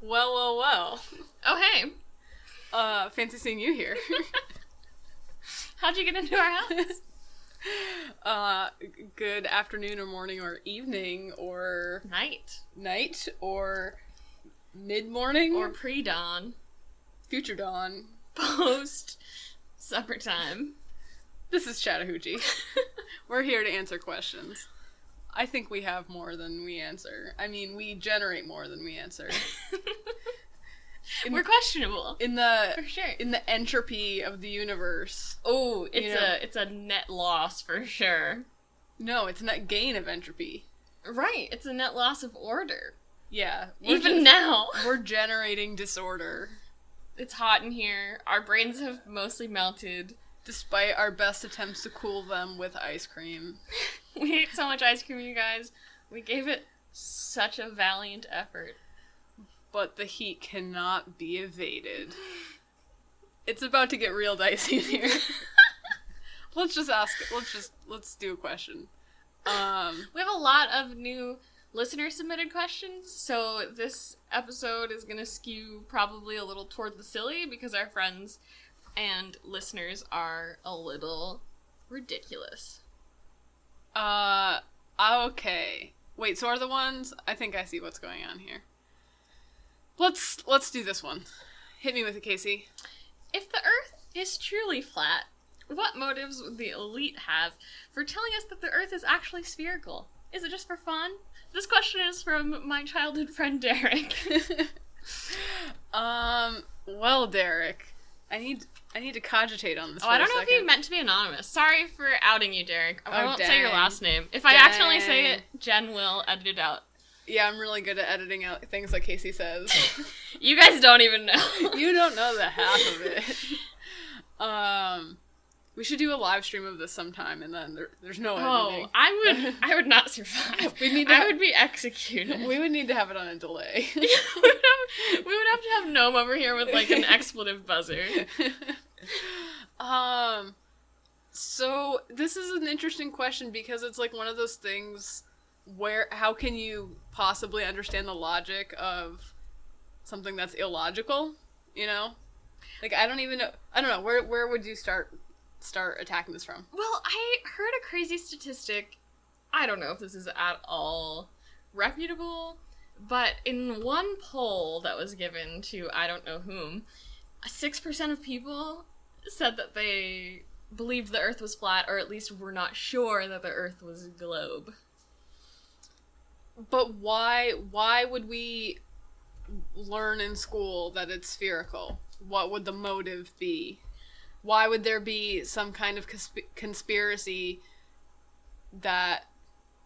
Well. Oh, hey. Fancy seeing you here. How'd you get into our house? Good afternoon or morning or evening or... Night or mid-morning. Or pre-dawn. Future dawn. Post supper time. This is Chattahoochee. We're here to answer questions. I think we have more than we answer. I mean, we generate more than we answer. We're questionable. For sure. In the entropy of the universe. Oh, it's a net loss for sure. No, it's a net gain of entropy. Right, it's a net loss of order. Yeah. Even now. We're generating disorder. It's hot in here. Our brains have mostly melted. Despite our best attempts to cool them with ice cream. We ate so much ice cream, you guys. We gave it such a valiant effort. But the heat cannot be evaded. It's about to get real dicey in here. Let's do a question. We have a lot of new listener-submitted questions, so this episode is going to skew probably a little toward the silly because our friends and listeners are a little ridiculous. Okay. Wait, so are the ones? I think I see what's going on here. Let's do this one. Hit me with it, Casey. If the Earth is truly flat, what motives would the elite have for telling us that the Earth is actually spherical? Is it just for fun? This question is from my childhood friend, Derek. Well, Derek, I need to cogitate on this. Oh, I don't know if you meant to be anonymous. Sorry for outing you, Derek. I won't say your last name. If I accidentally say it, Jen will edit it out. Yeah, I'm really good at editing out things like Casey says. You guys don't even know. You don't know the half of it. We should do a live stream of this sometime, and then there's no editing. Oh, I would not survive. I would be executed. We would need to have it on a delay. Yeah, we would have to have Noam over here with, like, an expletive buzzer. So, this is an interesting question, because it's, like, one of those things... How can you possibly understand the logic of something that's illogical, you know? Like, I don't know, where would you start attacking this from? Well, I heard a crazy statistic, I don't know if this is at all reputable, but in one poll that was given to I don't know whom, 6% of people said that they believed the Earth was flat, or at least were not sure that the Earth was a globe. But why would we learn in school that it's spherical? What would the motive be? Why would there be some kind of conspiracy that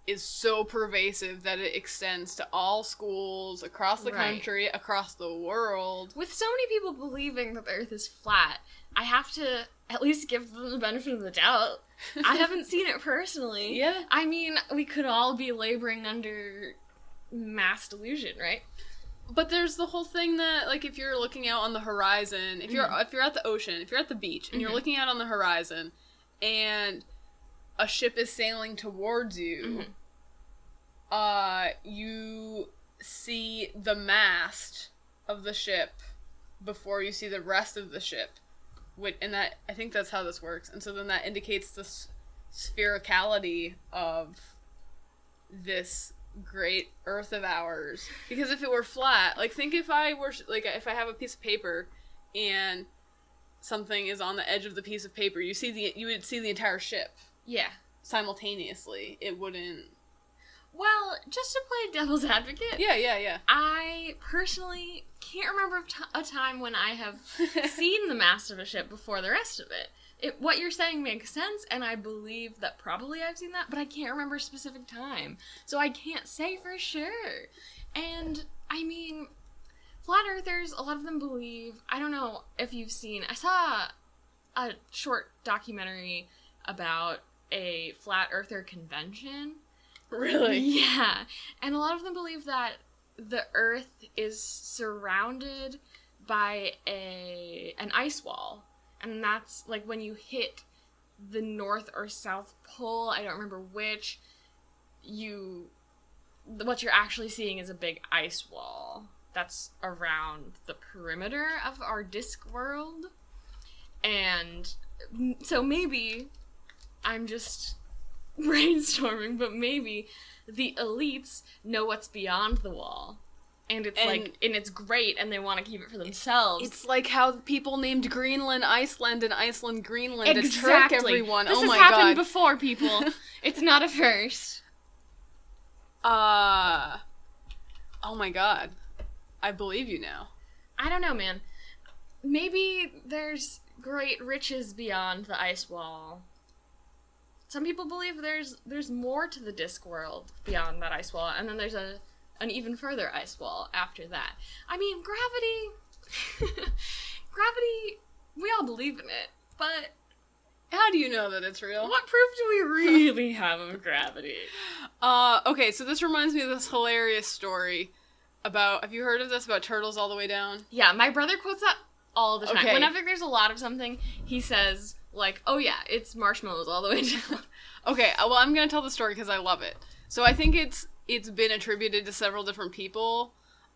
is so pervasive that it extends to all schools, across the country, across the world? With so many people believing that the Earth is flat, I have to at least give them the benefit of the doubt. I haven't seen it personally. Yeah. I mean, we could all be laboring under mass delusion, right? But there's the whole thing that, like, if you're looking out on the horizon, if you're at the ocean, if you're at the beach, and you're looking out on the horizon, and a ship is sailing towards you, you see the mast of the ship before you see the rest of the ship. And that, I think that's how this works. And so then that indicates the sphericality of this great Earth of ours. Because if it were flat, like, think if I were, like, if I have a piece of paper and something is on the edge of the piece of paper, you would see the entire ship. Yeah. Simultaneously. It wouldn't. Well, just to play devil's advocate. Yeah. I personally can't remember a time when I have seen the mast of a ship before the rest of it. What you're saying makes sense, and I believe that probably I've seen that, but I can't remember a specific time. So I can't say for sure. And, I mean, flat earthers, a lot of them believe, I don't know if you've seen, I saw a short documentary about a flat earther convention. Really? Yeah. And a lot of them believe that the Earth is surrounded by an ice wall. And that's, like, when you hit the North or South Pole, I don't remember which, what you're actually seeing is a big ice wall. that's around the perimeter of our Discworld. And so maybe, I'm just brainstorming, but maybe the elites know what's beyond the wall. And it's great, and they want to keep it for themselves. It's like how people named Greenland Iceland and Iceland Greenland to trick everyone. This happened before, people. It's not a first. Oh my god. I believe you now. I don't know, man. Maybe there's great riches beyond the ice wall. Some people believe there's more to the Discworld beyond that ice wall, and then there's an even further ice wall after that. I mean, gravity, we all believe in it, but how do you know that it's real? What proof do we really have of gravity? Okay, so this reminds me of this hilarious story about, have you heard of this, about turtles all the way down? Yeah, my brother quotes that all the time. Okay. Whenever there's a lot of something, he says, like, oh yeah, it's marshmallows all the way down. Okay, well, I'm gonna tell the story because I love it. So I think it's been attributed to several different people,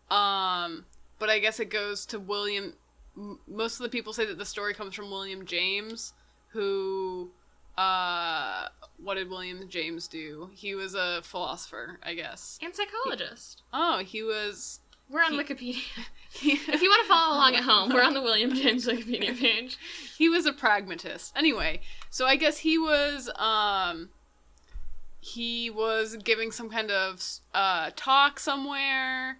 but I guess it goes to William. Most of the people say that the story comes from William James, who, what did William James do? He was a philosopher, I guess. And psychologist. We're on Wikipedia. If you want to follow along at home, we're on the William James Wikipedia page. He was a pragmatist. Anyway, so I guess he was giving some kind of talk somewhere,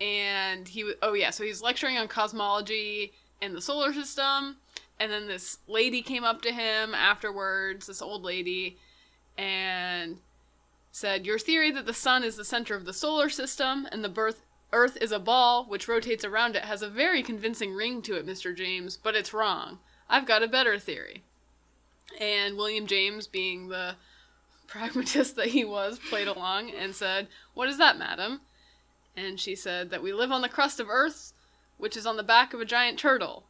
and so he's lecturing on cosmology and the solar system, and then this lady came up to him afterwards, this old lady, and said, your theory that the sun is the center of the solar system and the earth is a ball which rotates around it has a very convincing ring to it, Mr. James, but it's wrong. I've got a better theory. And William James, being the pragmatist that he was, played along and said, what is that, madam? And she said that we live on the crust of Earth, which is on the back of a giant turtle.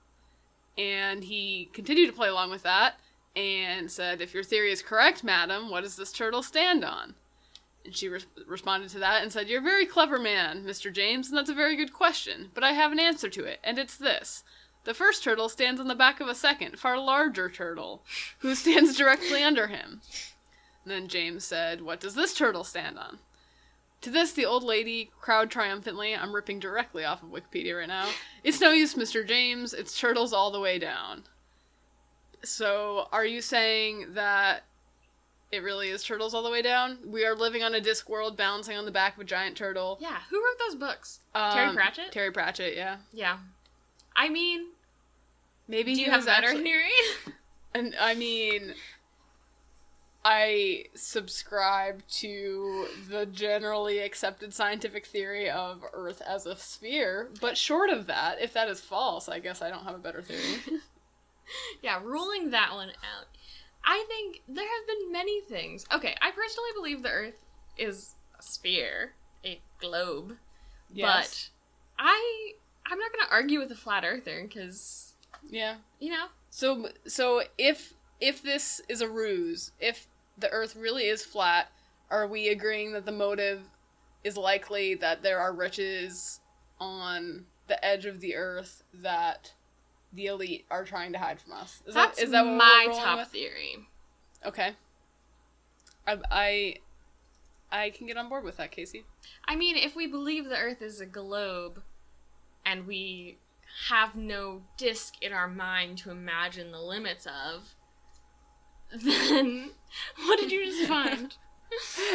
And he continued to play along with that and said, if your theory is correct, madam, what does this turtle stand on? And she responded to that and said, you're a very clever man, Mr. James, and that's a very good question, but I have an answer to it, and it's this. The first turtle stands on the back of a second, far larger turtle, who stands directly under him. And then James said, what does this turtle stand on? To this, the old lady crowed triumphantly. I'm ripping directly off of Wikipedia right now. It's no use, Mr. James. It's turtles all the way down. So, are you saying that it really is turtles all the way down? We are living on a Discworld balancing on the back of a giant turtle. Yeah, who wrote those books? Terry Pratchett? Terry Pratchett, yeah. Yeah. I mean, maybe do you have better theory? And I mean, I subscribe to the generally accepted scientific theory of Earth as a sphere, but short of that, if that is false, I guess I don't have a better theory. Yeah, ruling that one out. I think there have been many things. Okay, I personally believe the Earth is a sphere, a globe, yes. But I'm not going to argue with a flat earther, because, yeah, you know. So if this is a ruse, if the Earth really is flat, are we agreeing that the motive is likely that there are riches on the edge of the Earth that the elite are trying to hide from us? Is that what my top theory? Okay. I can get on board with that, Casey. I mean, if we believe the Earth is a globe, and we have no disc in our mind to imagine the limits of, then, what did you just find?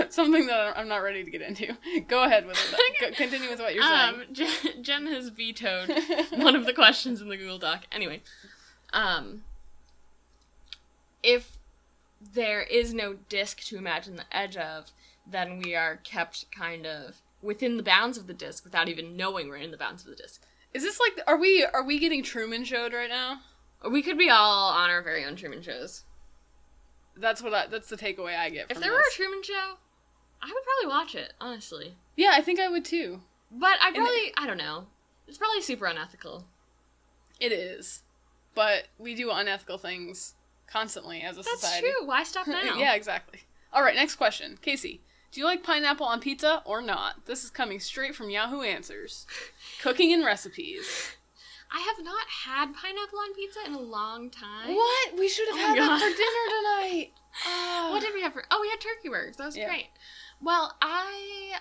Something that I'm not ready to get into. Go ahead with it. Continue with what you're saying. Jen has vetoed one of the questions in the Google Doc. Anyway, if there is no disk to imagine the edge of, then we are kept kind of within the bounds of the disk without even knowing we're in the bounds of the disk. Is this like, are we getting Truman Showed right now? We could be all on our very own Truman Shows. That's the takeaway I get from this. If there were a Truman Show, I would probably watch it, honestly. Yeah, I think I would too. But I don't know. It's probably super unethical. It is. But we do unethical things constantly as a society. That's true. Why stop now? Yeah, exactly. All right, next question. Casey, Do you like pineapple on pizza or not? This is coming straight from Yahoo Answers. Cooking and recipes. I have not had pineapple on pizza in a long time. What? We should have had that for dinner tonight. What did we have for... Oh, we had turkey burgers. That was great. Well, I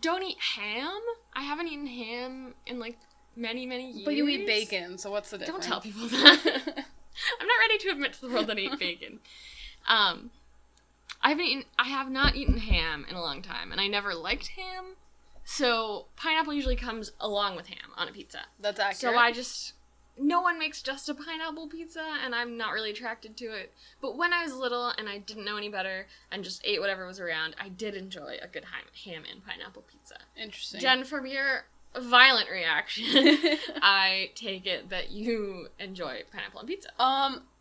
don't eat ham. I haven't eaten ham in, like, many, many years. But you eat bacon, so what's the difference? Don't tell people that. I'm not ready to admit to the world that I eat bacon. I have not eaten ham in a long time, and I never liked ham. So pineapple usually comes along with ham on a pizza. That's accurate. So no one makes just a pineapple pizza, and I'm not really attracted to it. But when I was little and I didn't know any better and just ate whatever was around, I did enjoy a good ham and pineapple pizza. Interesting. Jen, from your violent reaction, I take it that you enjoy pineapple on pizza.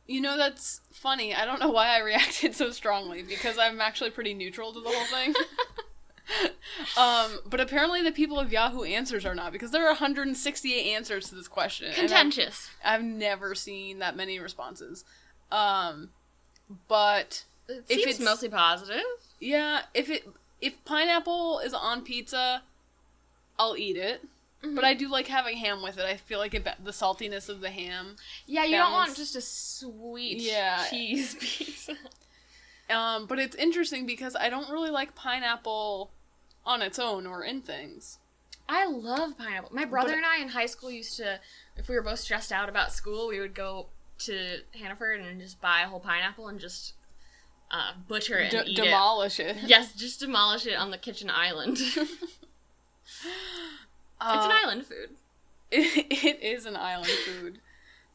You know, that's funny. I don't know why I reacted so strongly, because I'm actually pretty neutral to the whole thing. But apparently the people of Yahoo Answers are not, because there are 168 answers to this question. Contentious. I've never seen that many responses. But... It seems mostly positive. Yeah. If pineapple is on pizza, I'll eat it. Mm-hmm. But I do like having ham with it. I feel like the saltiness of the ham. Yeah, you don't want just a sweet cheese pizza. But it's interesting because I don't really like pineapple on its own or in things. I love pineapple. My brother and I in high school used to, if we were both stressed out about school, we would go to Hannaford and just buy a whole pineapple and just butcher it and demolish it. Yes, just demolish it on the kitchen island. It's an island food. It is an island food.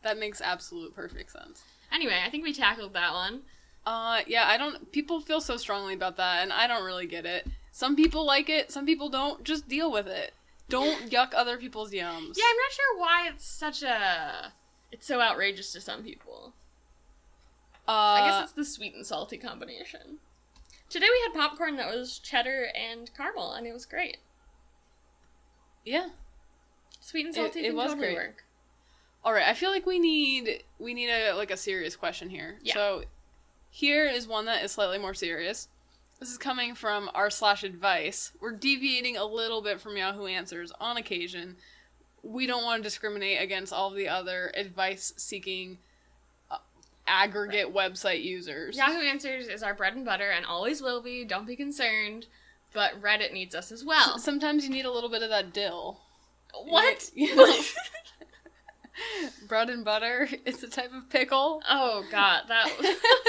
That makes absolute perfect sense. Anyway, I think we tackled that one. People feel so strongly about that, and I don't really get it. Some people like it, some people don't. Just deal with it. Don't yuck other people's yums. Yeah, I'm not sure why it's so outrageous to some people. I guess it's the sweet and salty combination. Today we had popcorn that was cheddar and caramel, and it was great. Yeah. Sweet and salty can totally work. All right, I feel like we need a serious question here. Yeah. So here is one that is slightly more serious. This is coming from r/advice. We're deviating a little bit from Yahoo Answers on occasion. We don't want to discriminate against all the other advice-seeking aggregate website users. Yahoo Answers is our bread and butter and always will be. Don't be concerned. But Reddit needs us as well. Sometimes you need a little bit of that dill. What? Bread and butter. It's a type of pickle. Oh, God.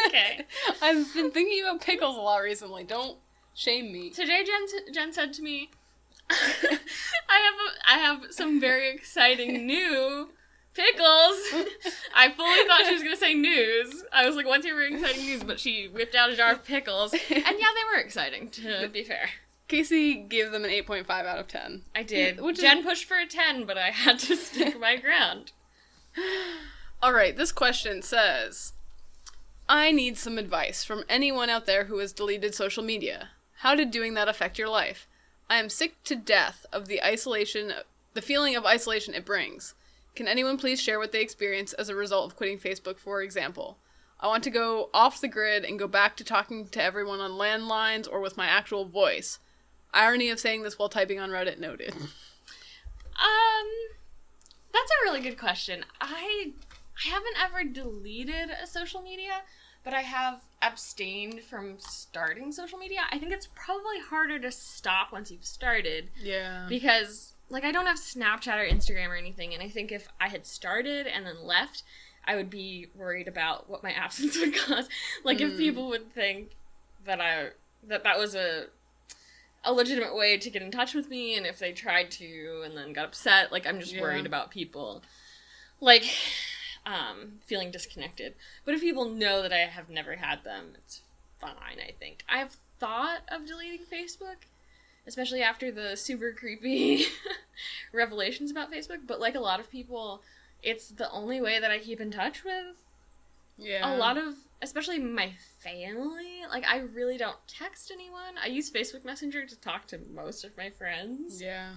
Okay. I've been thinking about pickles a lot recently. Don't shame me. Today, Jen said to me, I have some very exciting new pickles. I fully thought she was going to say news. I was like, what's your very exciting news? But she whipped out a jar of pickles. And yeah, they were exciting, to be fair. Casey gave them an 8.5 out of 10. I did. Jen pushed for a 10, but I had to stick my ground. All right, this question says, I need some advice from anyone out there who has deleted social media. How did doing that affect your life? I am sick to death of the feeling of isolation it brings. Can anyone please share what they experienced as a result of quitting Facebook, for example? I want to go off the grid and go back to talking to everyone on landlines or with my actual voice. Irony of saying this while typing on Reddit noted. That's a really good question. I haven't ever deleted a social media, but I have abstained from starting social media. I think it's probably harder to stop once you've started. Yeah. Because... I don't have Snapchat or Instagram or anything, and I think if I had started and then left, I would be worried about what my absence would cause. If people would think that was a legitimate way to get in touch with me, and if they tried to and then got upset, I'm just worried about people, feeling disconnected. But if people know that I have never had them, it's fine, I think. I've thought of deleting Facebook, especially after the super creepy revelations about Facebook. But a lot of people, it's the only way that I keep in touch with. Yeah. A lot of, especially my family. I really don't text anyone. I use Facebook Messenger to talk to most of my friends. Yeah.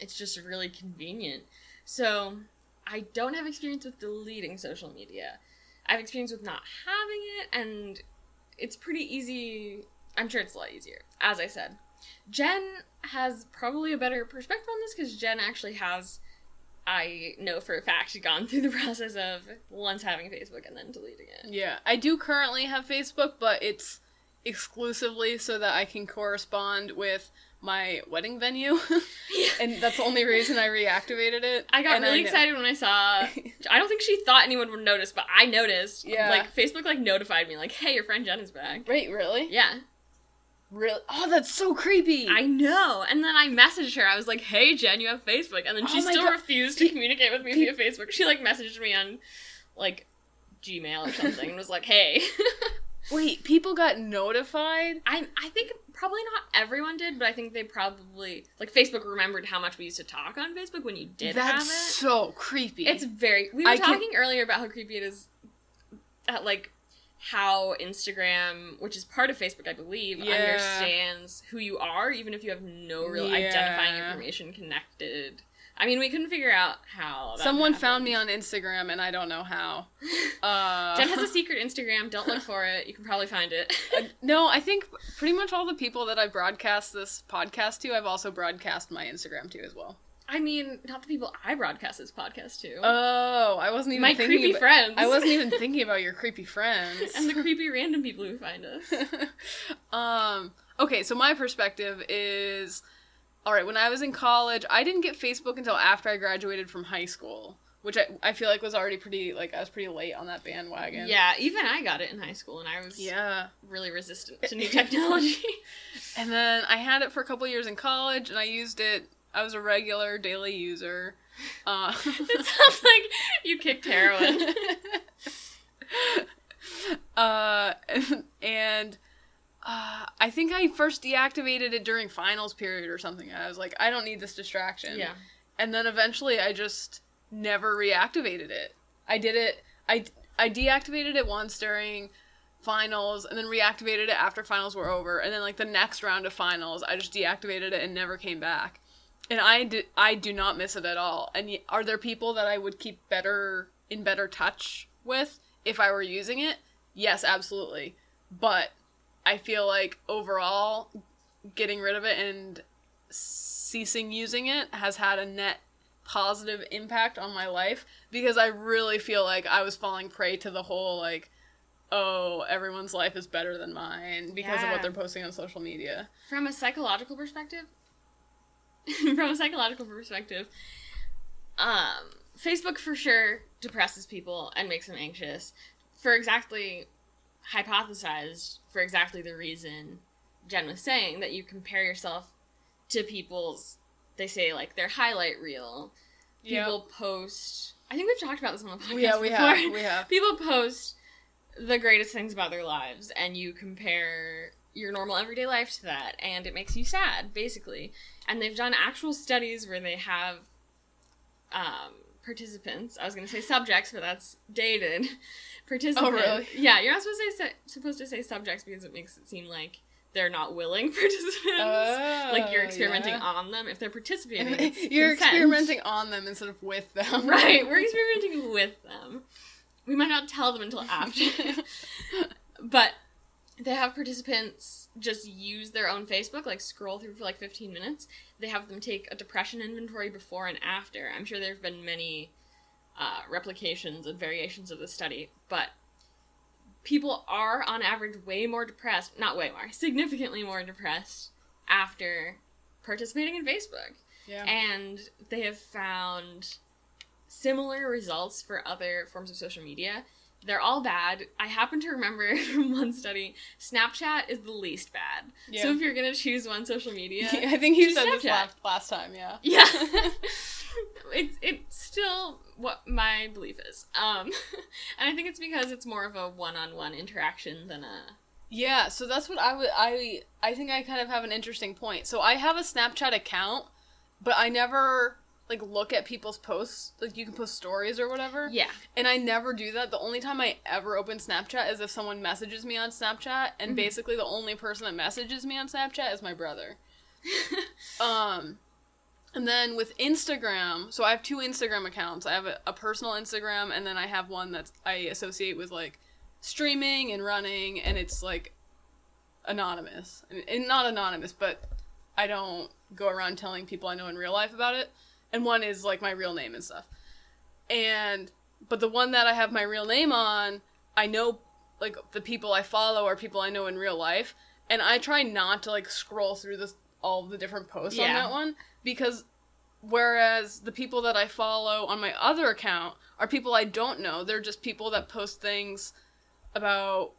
It's just really convenient. So I don't have experience with deleting social media. I have experience with not having it, and it's pretty easy... I'm sure it's a lot easier, as I said. Jen has probably a better perspective on this, because Jen actually has, I know for a fact, gone through the process of once having Facebook and then deleting it. Yeah, I do currently have Facebook, but it's exclusively so that I can correspond with my wedding venue. Yeah. And that's the only reason I reactivated it. I got really excited when I saw, I don't think she thought anyone would notice, but I noticed. Yeah. Like, Facebook, like, notified me, like, hey, your friend Jen is back. Wait, really? Yeah. Really? Oh, that's so creepy. I know. And then I messaged her. I was like, hey, Jen, you have Facebook. And then she refused to communicate with me via Facebook. She, like, messaged me on, like, Gmail or something and was like, hey. Wait, people got notified? I think probably not everyone did, but I think they probably, like, Facebook remembered how much we used to talk on Facebook when you did have it. That's so creepy. It's very, we were talking earlier about how creepy it is, at, like, how Instagram, which is part of Facebook, I believe, understands who you are, even if you have no real identifying information connected. I mean, we couldn't figure out how that happened. Found me on Instagram, and I don't know how. Jen has a secret Instagram. Don't look for it. You can probably find it. No, I think pretty much all the people that I broadcast this podcast to, I've also broadcast my Instagram to as well. I mean, not the people I broadcast this podcast to. Oh, I wasn't even friends. I wasn't even thinking about your creepy friends. And the creepy random people who find us. Okay, so my perspective is, all right, when I was in college, I didn't get Facebook until after I graduated from high school, which I feel like was already pretty, like, I was pretty late on that bandwagon. Yeah, even I got it in high school, and I was really resistant to new technology. And then I had it for a couple years in college, and I used it. I was a regular daily user. It sounds like you kicked heroin. I think I first deactivated it during finals period or something. I was like, I don't need this distraction. Yeah. And then eventually I just never reactivated it. I did it. I deactivated it once during finals, and then reactivated it after finals were over. And then, like, the next round of finals, I just deactivated it and never came back. And I do not miss it at all. And are there people that I would keep in better touch with if I were using it? Yes, absolutely. But I feel like overall, getting rid of it and ceasing using it has had a net positive impact on my life, because I really feel like I was falling prey to the whole, like, oh, everyone's life is better than mine because of what they're posting on social media. From a psychological perspective, Facebook for sure depresses people and makes them anxious for exactly the reason Jen was saying, that you compare yourself to people's, they say, like, their highlight reel. People post, I think we've talked about this on the podcast before. People post the greatest things about their lives, and you compare your normal everyday life to that, and it makes you sad, basically. And they've done actual studies where they have participants. I was going to say subjects, but that's dated. Participants. Oh, really? Yeah, you're not supposed to say subjects, because it makes it seem like they're not willing participants. Oh, like, you're experimenting on them. If they're participating, it's you're consent. Experimenting on them instead of with them. Right, we're experimenting with them. We might not tell them until after. But they have participants just use their own Facebook, like, scroll through for, like, 15 minutes. They have them take a depression inventory before and after. I'm sure there have been many replications and variations of the study, but people are, on average, significantly more depressed after participating in Facebook. Yeah. And they have found similar results for other forms of social media. They're all bad. I happen to remember from one study, Snapchat is the least bad. Yeah. So if you're going to choose one social media, I think you said Snapchat. This last time, yeah. Yeah. It's still what my belief is. And I think it's because it's more of a one-on-one interaction than a... Yeah, so that's what I think I kind of have an interesting point. So I have a Snapchat account, but I never... like, look at people's posts. Like, you can post stories or whatever. Yeah. And I never do that. The only time I ever open Snapchat is if someone messages me on Snapchat, and basically the only person that messages me on Snapchat is my brother. And then with Instagram, so I have two Instagram accounts. I have a personal Instagram, and then I have one that I associate with, like, streaming and running, and it's, like, anonymous. I mean, and not anonymous, but I don't go around telling people I know in real life about it. And one is, like, my real name and stuff. And, but the one that I have my real name on, I know, like, the people I follow are people I know in real life. And I try not to, like, scroll through this, all the different posts on that one. Because, whereas the people that I follow on my other account are people I don't know. They're just people that post things about,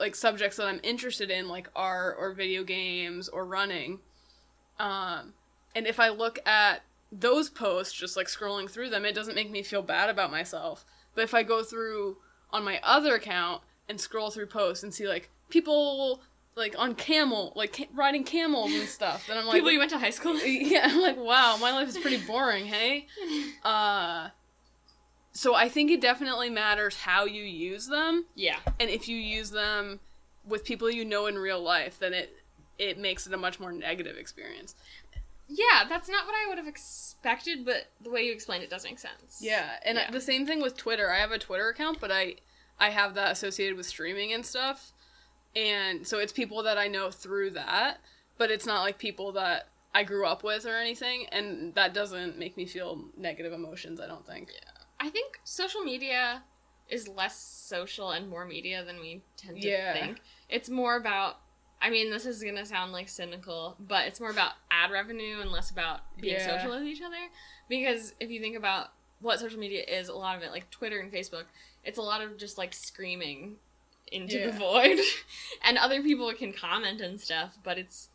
like, subjects that I'm interested in, like art or video games or running. And if I look at those posts, just, like, scrolling through them, it doesn't make me feel bad about myself. But if I go through on my other account and scroll through posts and see, like, people, like, on camel, like, riding camels and stuff, then I'm like... People you went to high school? Yeah, I'm like, wow, my life is pretty boring, hey? So I think it definitely matters how you use them. Yeah. And if you use them with people you know in real life, then it makes it a much more negative experience. Yeah, that's not what I would have expected, but the way you explained it does make sense. Yeah, and the same thing with Twitter. I have a Twitter account, but I have that associated with streaming and stuff. And so it's people that I know through that, but it's not, like, people that I grew up with or anything, and that doesn't make me feel negative emotions, I don't think. Yeah. I think social media is less social and more media than we tend to think. It's more about... I mean, this is going to sound, like, cynical, but it's more about ad revenue and less about being social with each other. Because if you think about what social media is, a lot of it, like Twitter and Facebook, it's a lot of just, like, screaming into the void. And other people can comment and stuff, but it's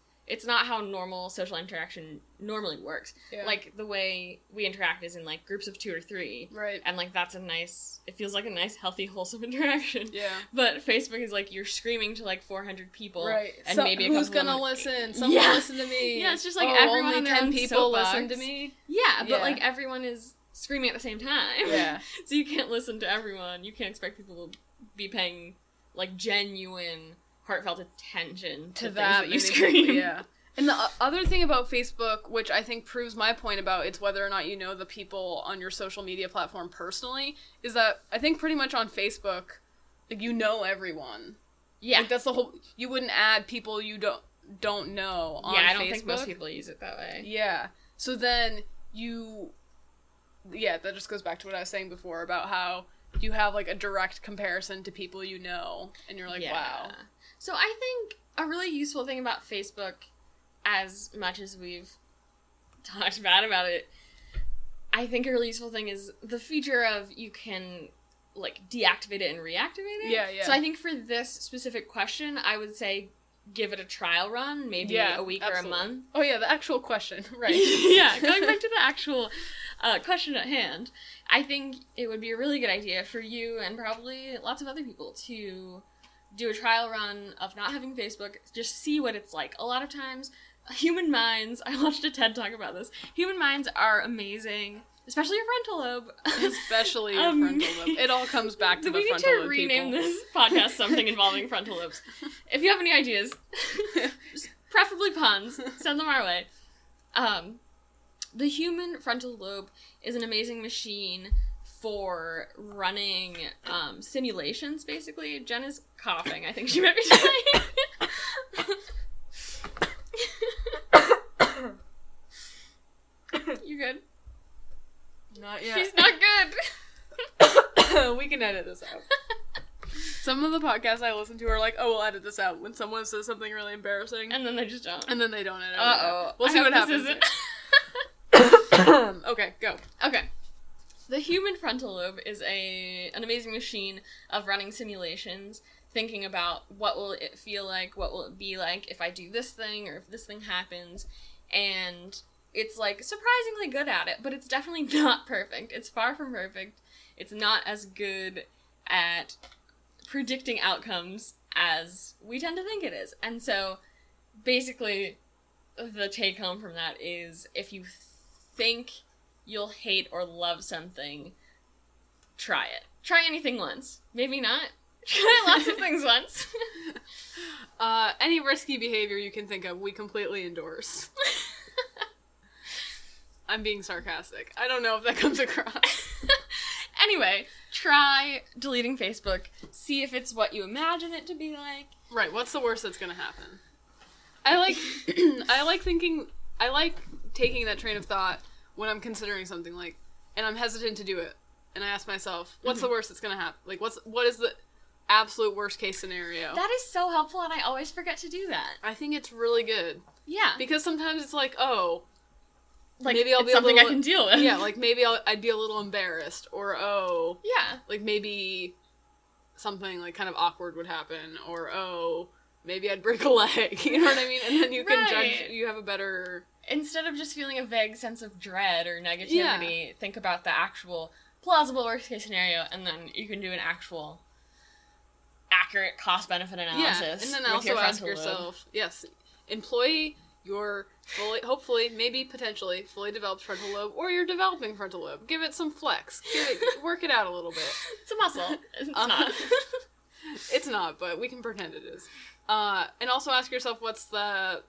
not how normal social interaction normally works. Yeah. Like, the way we interact is in, like, groups of 2 or 3. Right. And, like, that's a nice... It feels like a nice, healthy, wholesome interaction. Yeah. But Facebook is, like, you're screaming to, like, 400 people. Right. And so maybe a couple... Who's gonna listen? Someone listen to me. Yeah, it's just, like, everyone on their own soapbox. Only 10 people listen to me? Yeah, but, like, everyone is screaming at the same time. Yeah. So you can't listen to everyone. You can't expect people to be paying, like, genuine... heartfelt attention to that you scream. Yeah. And the other thing about Facebook, which I think proves my point about it's whether or not you know the people on your social media platform personally, is that I think pretty much on Facebook, like, you know everyone. Yeah. Like, that's the whole... You wouldn't add people you don't know on Facebook. Yeah, I don't think most people use it that way. Yeah. So then you... Yeah, that just goes back to what I was saying before about how you have, like, a direct comparison to people you know, and you're like, wow... So I think a really useful thing about Facebook, as much as we've talked bad about it, I think a really useful thing is the feature of you can, like, deactivate it and reactivate it. Yeah, yeah. So I think for this specific question, I would say give it a trial run, maybe a week or a month. Oh, yeah, the actual question. Right. Yeah, going back to the actual question at hand, I think it would be a really good idea for you and probably lots of other people to... do a trial run of not having Facebook, just see what it's like. A lot of times, human minds, I watched a TED Talk about this, human minds are amazing, especially your frontal lobe. Especially your frontal lobe. It all comes back to the frontal lobe people. We need to rename this podcast something involving frontal lobes. If you have any ideas, preferably puns, send them our way. The human frontal lobe is an amazing machine for running simulations, basically. Jen is coughing. I think she might be dying. You good? Not yet. She's not good. We can edit this out. Some of the podcasts I listen to are like, oh, we'll edit this out when someone says something really embarrassing. And then they just don't. And then they don't edit it. We'll see what happens. Okay, go. Okay. The human frontal lobe is an amazing machine of running simulations, thinking about what will it feel like, what will it be like if I do this thing or if this thing happens, and it's, like, surprisingly good at it, but it's definitely not perfect. It's far from perfect. It's not as good at predicting outcomes as we tend to think it is. And so, basically, the take home from that is if you think you'll hate or love something, try it. Try anything once. Maybe not. Try lots of things once. Any risky behavior you can think of, we completely endorse. I'm being sarcastic. I don't know if that comes across. Anyway, try deleting Facebook. See if it's what you imagine it to be like. Right. What's the worst that's going to happen? I like taking that train of thought when I'm considering something, like, and I'm hesitant to do it. And I ask myself, what's the worst that's going to happen? Like, what is the absolute worst case scenario? That is so helpful, and I always forget to do that. I think it's really good. Yeah. Because sometimes it's like, oh, like, maybe I'll be something I can deal with. Yeah, like, maybe I'd be a little embarrassed, or oh. Yeah. Like, maybe something, like, kind of awkward would happen, or oh, maybe I'd break a leg, you know what I mean? And then you can judge, you have a better... Instead of just feeling a vague sense of dread or negativity, think about the actual plausible worst-case scenario, and then you can do an actual accurate cost-benefit analysis. Yeah, and then also ask yourself, yes, employ your hopefully, potentially, fully developed frontal lobe, or your developing frontal lobe. Give it some flex. Work it out a little bit. It's a muscle. It's not. It's not, but we can pretend it is. And also ask yourself, what's the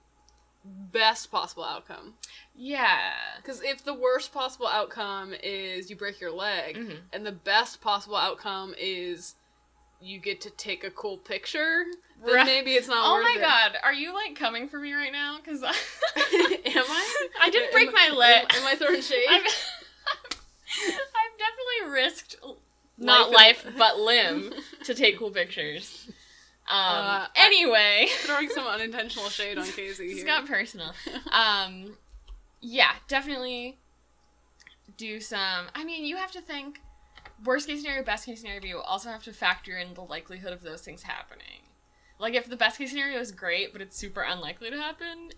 best possible outcome? Yeah. Because if the worst possible outcome is you break your leg, and the best possible outcome is you get to take a cool picture, then maybe it's not worth it. Oh my god, are you, like, coming for me right now? Because am I? I didn't break my leg. Am I throwing shade? I've definitely risked... Not life, but limb, to take cool pictures. Anyway. Throwing some unintentional shade on Casey here. This got personal. Yeah, definitely do some... I mean, you have to think worst case scenario, best case scenario, but you also have to factor in the likelihood of those things happening. Like, if the best case scenario is great, but it's super unlikely to happen,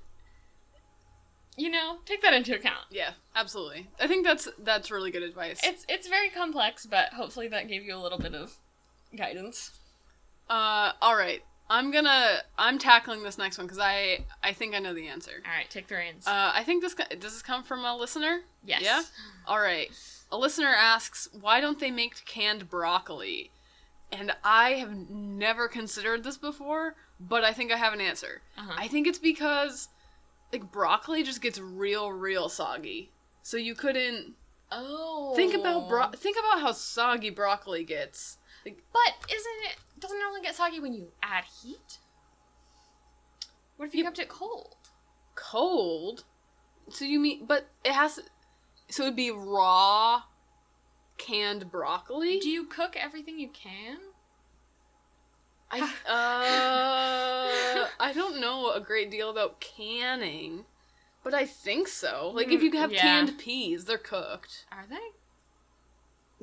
you know, take that into account. Yeah, absolutely. I think that's really good advice. It's very complex, but hopefully that gave you a little bit of guidance. All right. I'm tackling this next one because I think I know the answer. All right, take the reins. I think does this come from a listener? Yes. Yeah? All right. A listener asks, why don't they make canned broccoli? And I have never considered this before, but I think I have an answer. I think it's because... like, broccoli just gets real soggy. So you couldn't... Oh. Think about how soggy broccoli gets. Like, but doesn't it only get soggy when you add heat? What if you kept it cold? Cold? So you mean... But it has... So it'd be raw canned broccoli? Do you cook everything you can? I don't know a great deal about canning, but I think so. Like, if you have canned peas, they're cooked. Are they?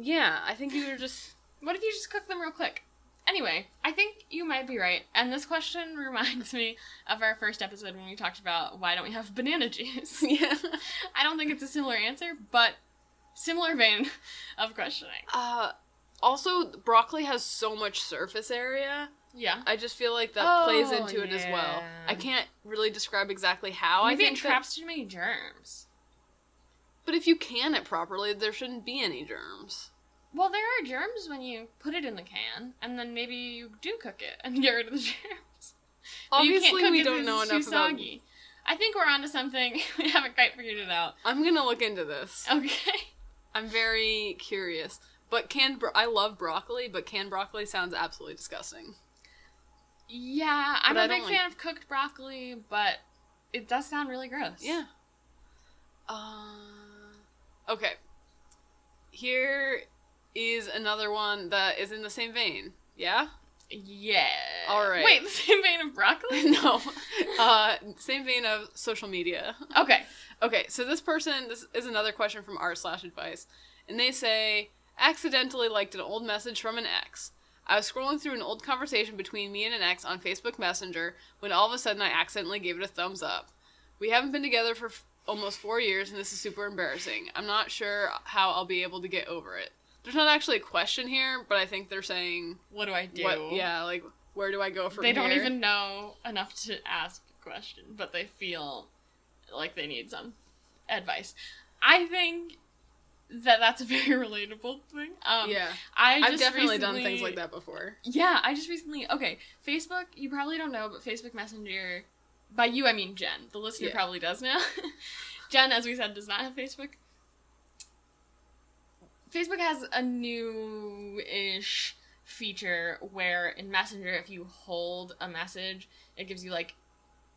Yeah, I think you're just... What if you just cook them real quick? Anyway, I think you might be right, and this question reminds me of our first episode when we talked about why don't we have banana juice. Yeah. I don't think it's a similar answer, but similar vein of questioning. Also, broccoli has so much surface area. Yeah. I just feel like that plays into it as well. I can't really describe exactly how. Maybe I think it traps too many germs. But if you can it properly, there shouldn't be any germs. Well, there are germs when you put it in the can, and then maybe you do cook it and get rid of the germs. Obviously, we don't know enough about it. I think we're onto something. We haven't quite figured it out. I'm going to look into this. Okay. I'm very curious. But I love broccoli, but canned broccoli sounds absolutely disgusting. Yeah, I'm a big fan of cooked broccoli, but it does sound really gross. Yeah. Okay. Here is another one that is in the same vein. Yeah? Yeah. All right. Wait, the same vein of broccoli? No. Same vein of social media. Okay. Okay, so this is another question from r/advice, and they say... accidentally liked an old message from an ex. I was scrolling through an old conversation between me and an ex on Facebook Messenger when all of a sudden I accidentally gave it a thumbs up. We haven't been together for almost 4 years, and this is super embarrassing. I'm not sure how I'll be able to get over it. There's not actually a question here, but I think they're saying... what do I do? Where do I go from here? They don't even know enough to ask a question, but they feel like they need some advice. I think... That's a very relatable thing. I've definitely done things like that before. Yeah, I just recently... Okay, Facebook, you probably don't know, but Facebook Messenger... By you, I mean Jen. The listener probably does now. Jen, as we said, does not have Facebook. Facebook has a new-ish feature where in Messenger, if you hold a message, it gives you, like,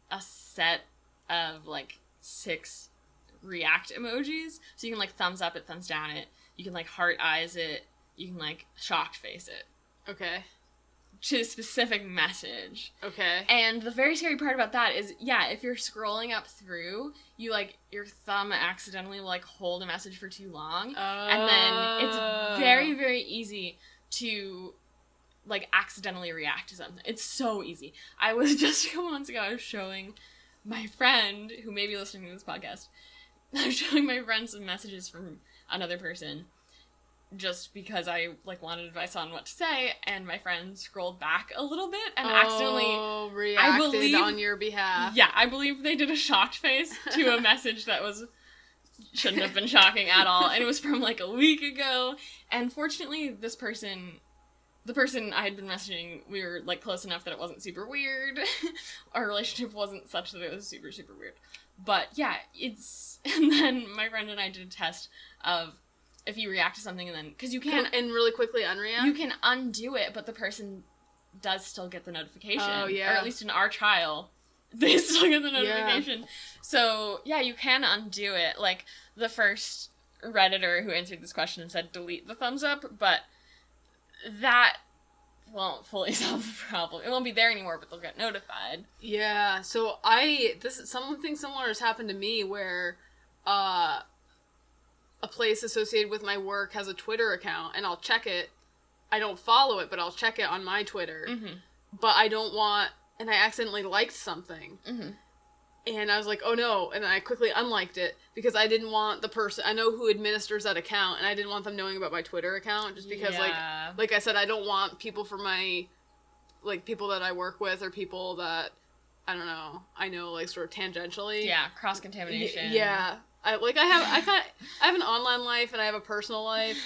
a set of, like, 6 react emojis. So you can, like, thumbs up it, thumbs down it. You can, like, heart eyes it. You can, like, shocked face it. Okay. To a specific message. Okay. And the very scary part about that is, yeah, if you're scrolling up through, you, like, your thumb accidentally will, like, hold a message for too long. Oh. And then it's very, very easy to, like, accidentally react to something. It's so easy. I was just a couple months ago, I was showing my friend, who may be listening to this podcast, I was showing my friend some messages from another person, just because I, like, wanted advice on what to say, and my friend scrolled back a little bit and accidentally reacted, I believe, on your behalf. Yeah, I believe they did a shocked face to a message that shouldn't have been shocking at all, and it was from, like, a week ago, and fortunately, the person I had been messaging, we were, like, close enough that it wasn't super weird. Our relationship wasn't such that it was super, super weird. But, yeah, and then my friend and I did a test of if you react to something and then, because you can. And really quickly unreact? You can undo it, but the person does still get the notification. Oh, yeah. Or at least in our trial, they still get the notification. Yeah. So, yeah, you can undo it. Like, the first Redditor who answered this question said delete the thumbs up, but that won't fully solve the problem. It won't be there anymore, but they'll get notified. Yeah, so something similar has happened to me where, a place associated with my work has a Twitter account, and I'll check it. I don't follow it, but I'll check it on my Twitter. Mm-hmm. But I don't want... And I accidentally liked something. Mm-hmm. And I was like, oh no. And I quickly unliked it, because I didn't want the person... I know who administers that account, and I didn't want them knowing about my Twitter account, just because, yeah. like I said, I don't want people from my... Like, people that I work with, or people that, I don't know, I know, like, sort of tangentially. Yeah, cross-contamination. Yeah. I have an online life, and I have a personal life,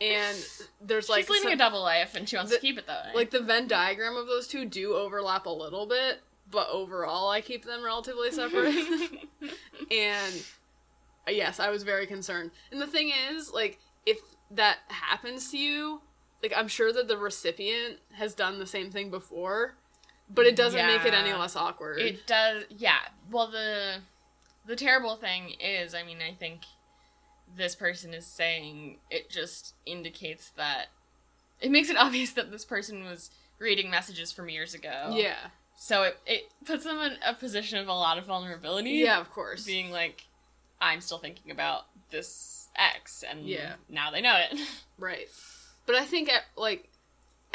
and there's, like... She's leading a double life, and she wants to keep it that way. Like, the Venn diagram of those two do overlap a little bit, but overall I keep them relatively separate. And, yes, I was very concerned. And the thing is, like, if that happens to you, like, I'm sure that the recipient has done the same thing before, but it doesn't make it any less awkward. It does, yeah. Well, The terrible thing is, I mean, I think this person is saying it just indicates that... It makes it obvious that this person was reading messages from years ago. Yeah. So it puts them in a position of a lot of vulnerability. Yeah, of course. Being like, I'm still thinking about this ex, and now they know it. Right. But I think, I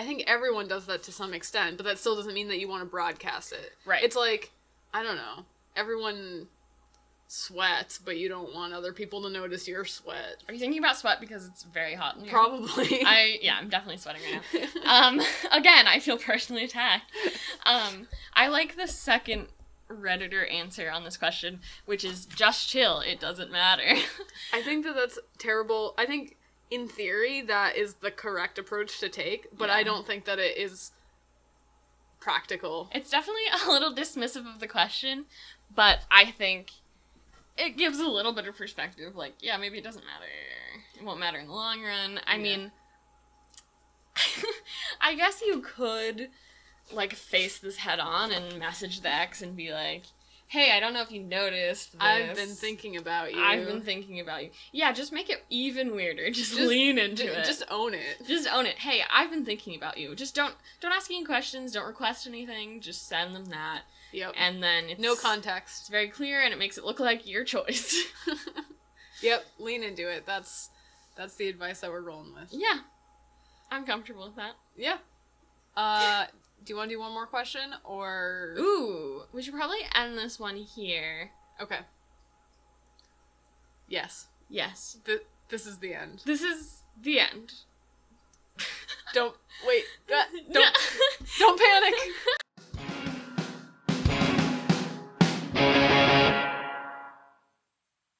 think everyone does that to some extent, but that still doesn't mean that you want to broadcast it. Right. It's like, I don't know, everyone... sweat, but you don't want other people to notice your sweat. Are you thinking about sweat because it's very hot in here? Probably. I'm definitely sweating right now. Again, I feel personally attacked. I like the second Redditor answer on this question, which is just chill, it doesn't matter. I think that's terrible. I think, in theory, that is the correct approach to take, but I don't think that it is practical. It's definitely a little dismissive of the question, but I think... It gives a little bit of perspective, like, yeah, maybe it doesn't matter. It won't matter in the long run. I mean, I guess you could, like, face this head on and message the ex and be like, hey, I don't know if you noticed this. I've been thinking about you. Yeah, just make it even weirder. Just lean into it. Just own it. Just own it. Hey, I've been thinking about you. Just don't ask any questions. Don't request anything. Just send them that. Yep. And then it's... No context. It's very clear, and it makes it look like your choice. Yep. Lean into it. That's the advice that we're rolling with. Yeah. I'm comfortable with that. Yeah. Do you want to do one more question, or... Ooh. We should probably end this one here. Okay. Yes. This is the end. Don't... Wait. Don't panic!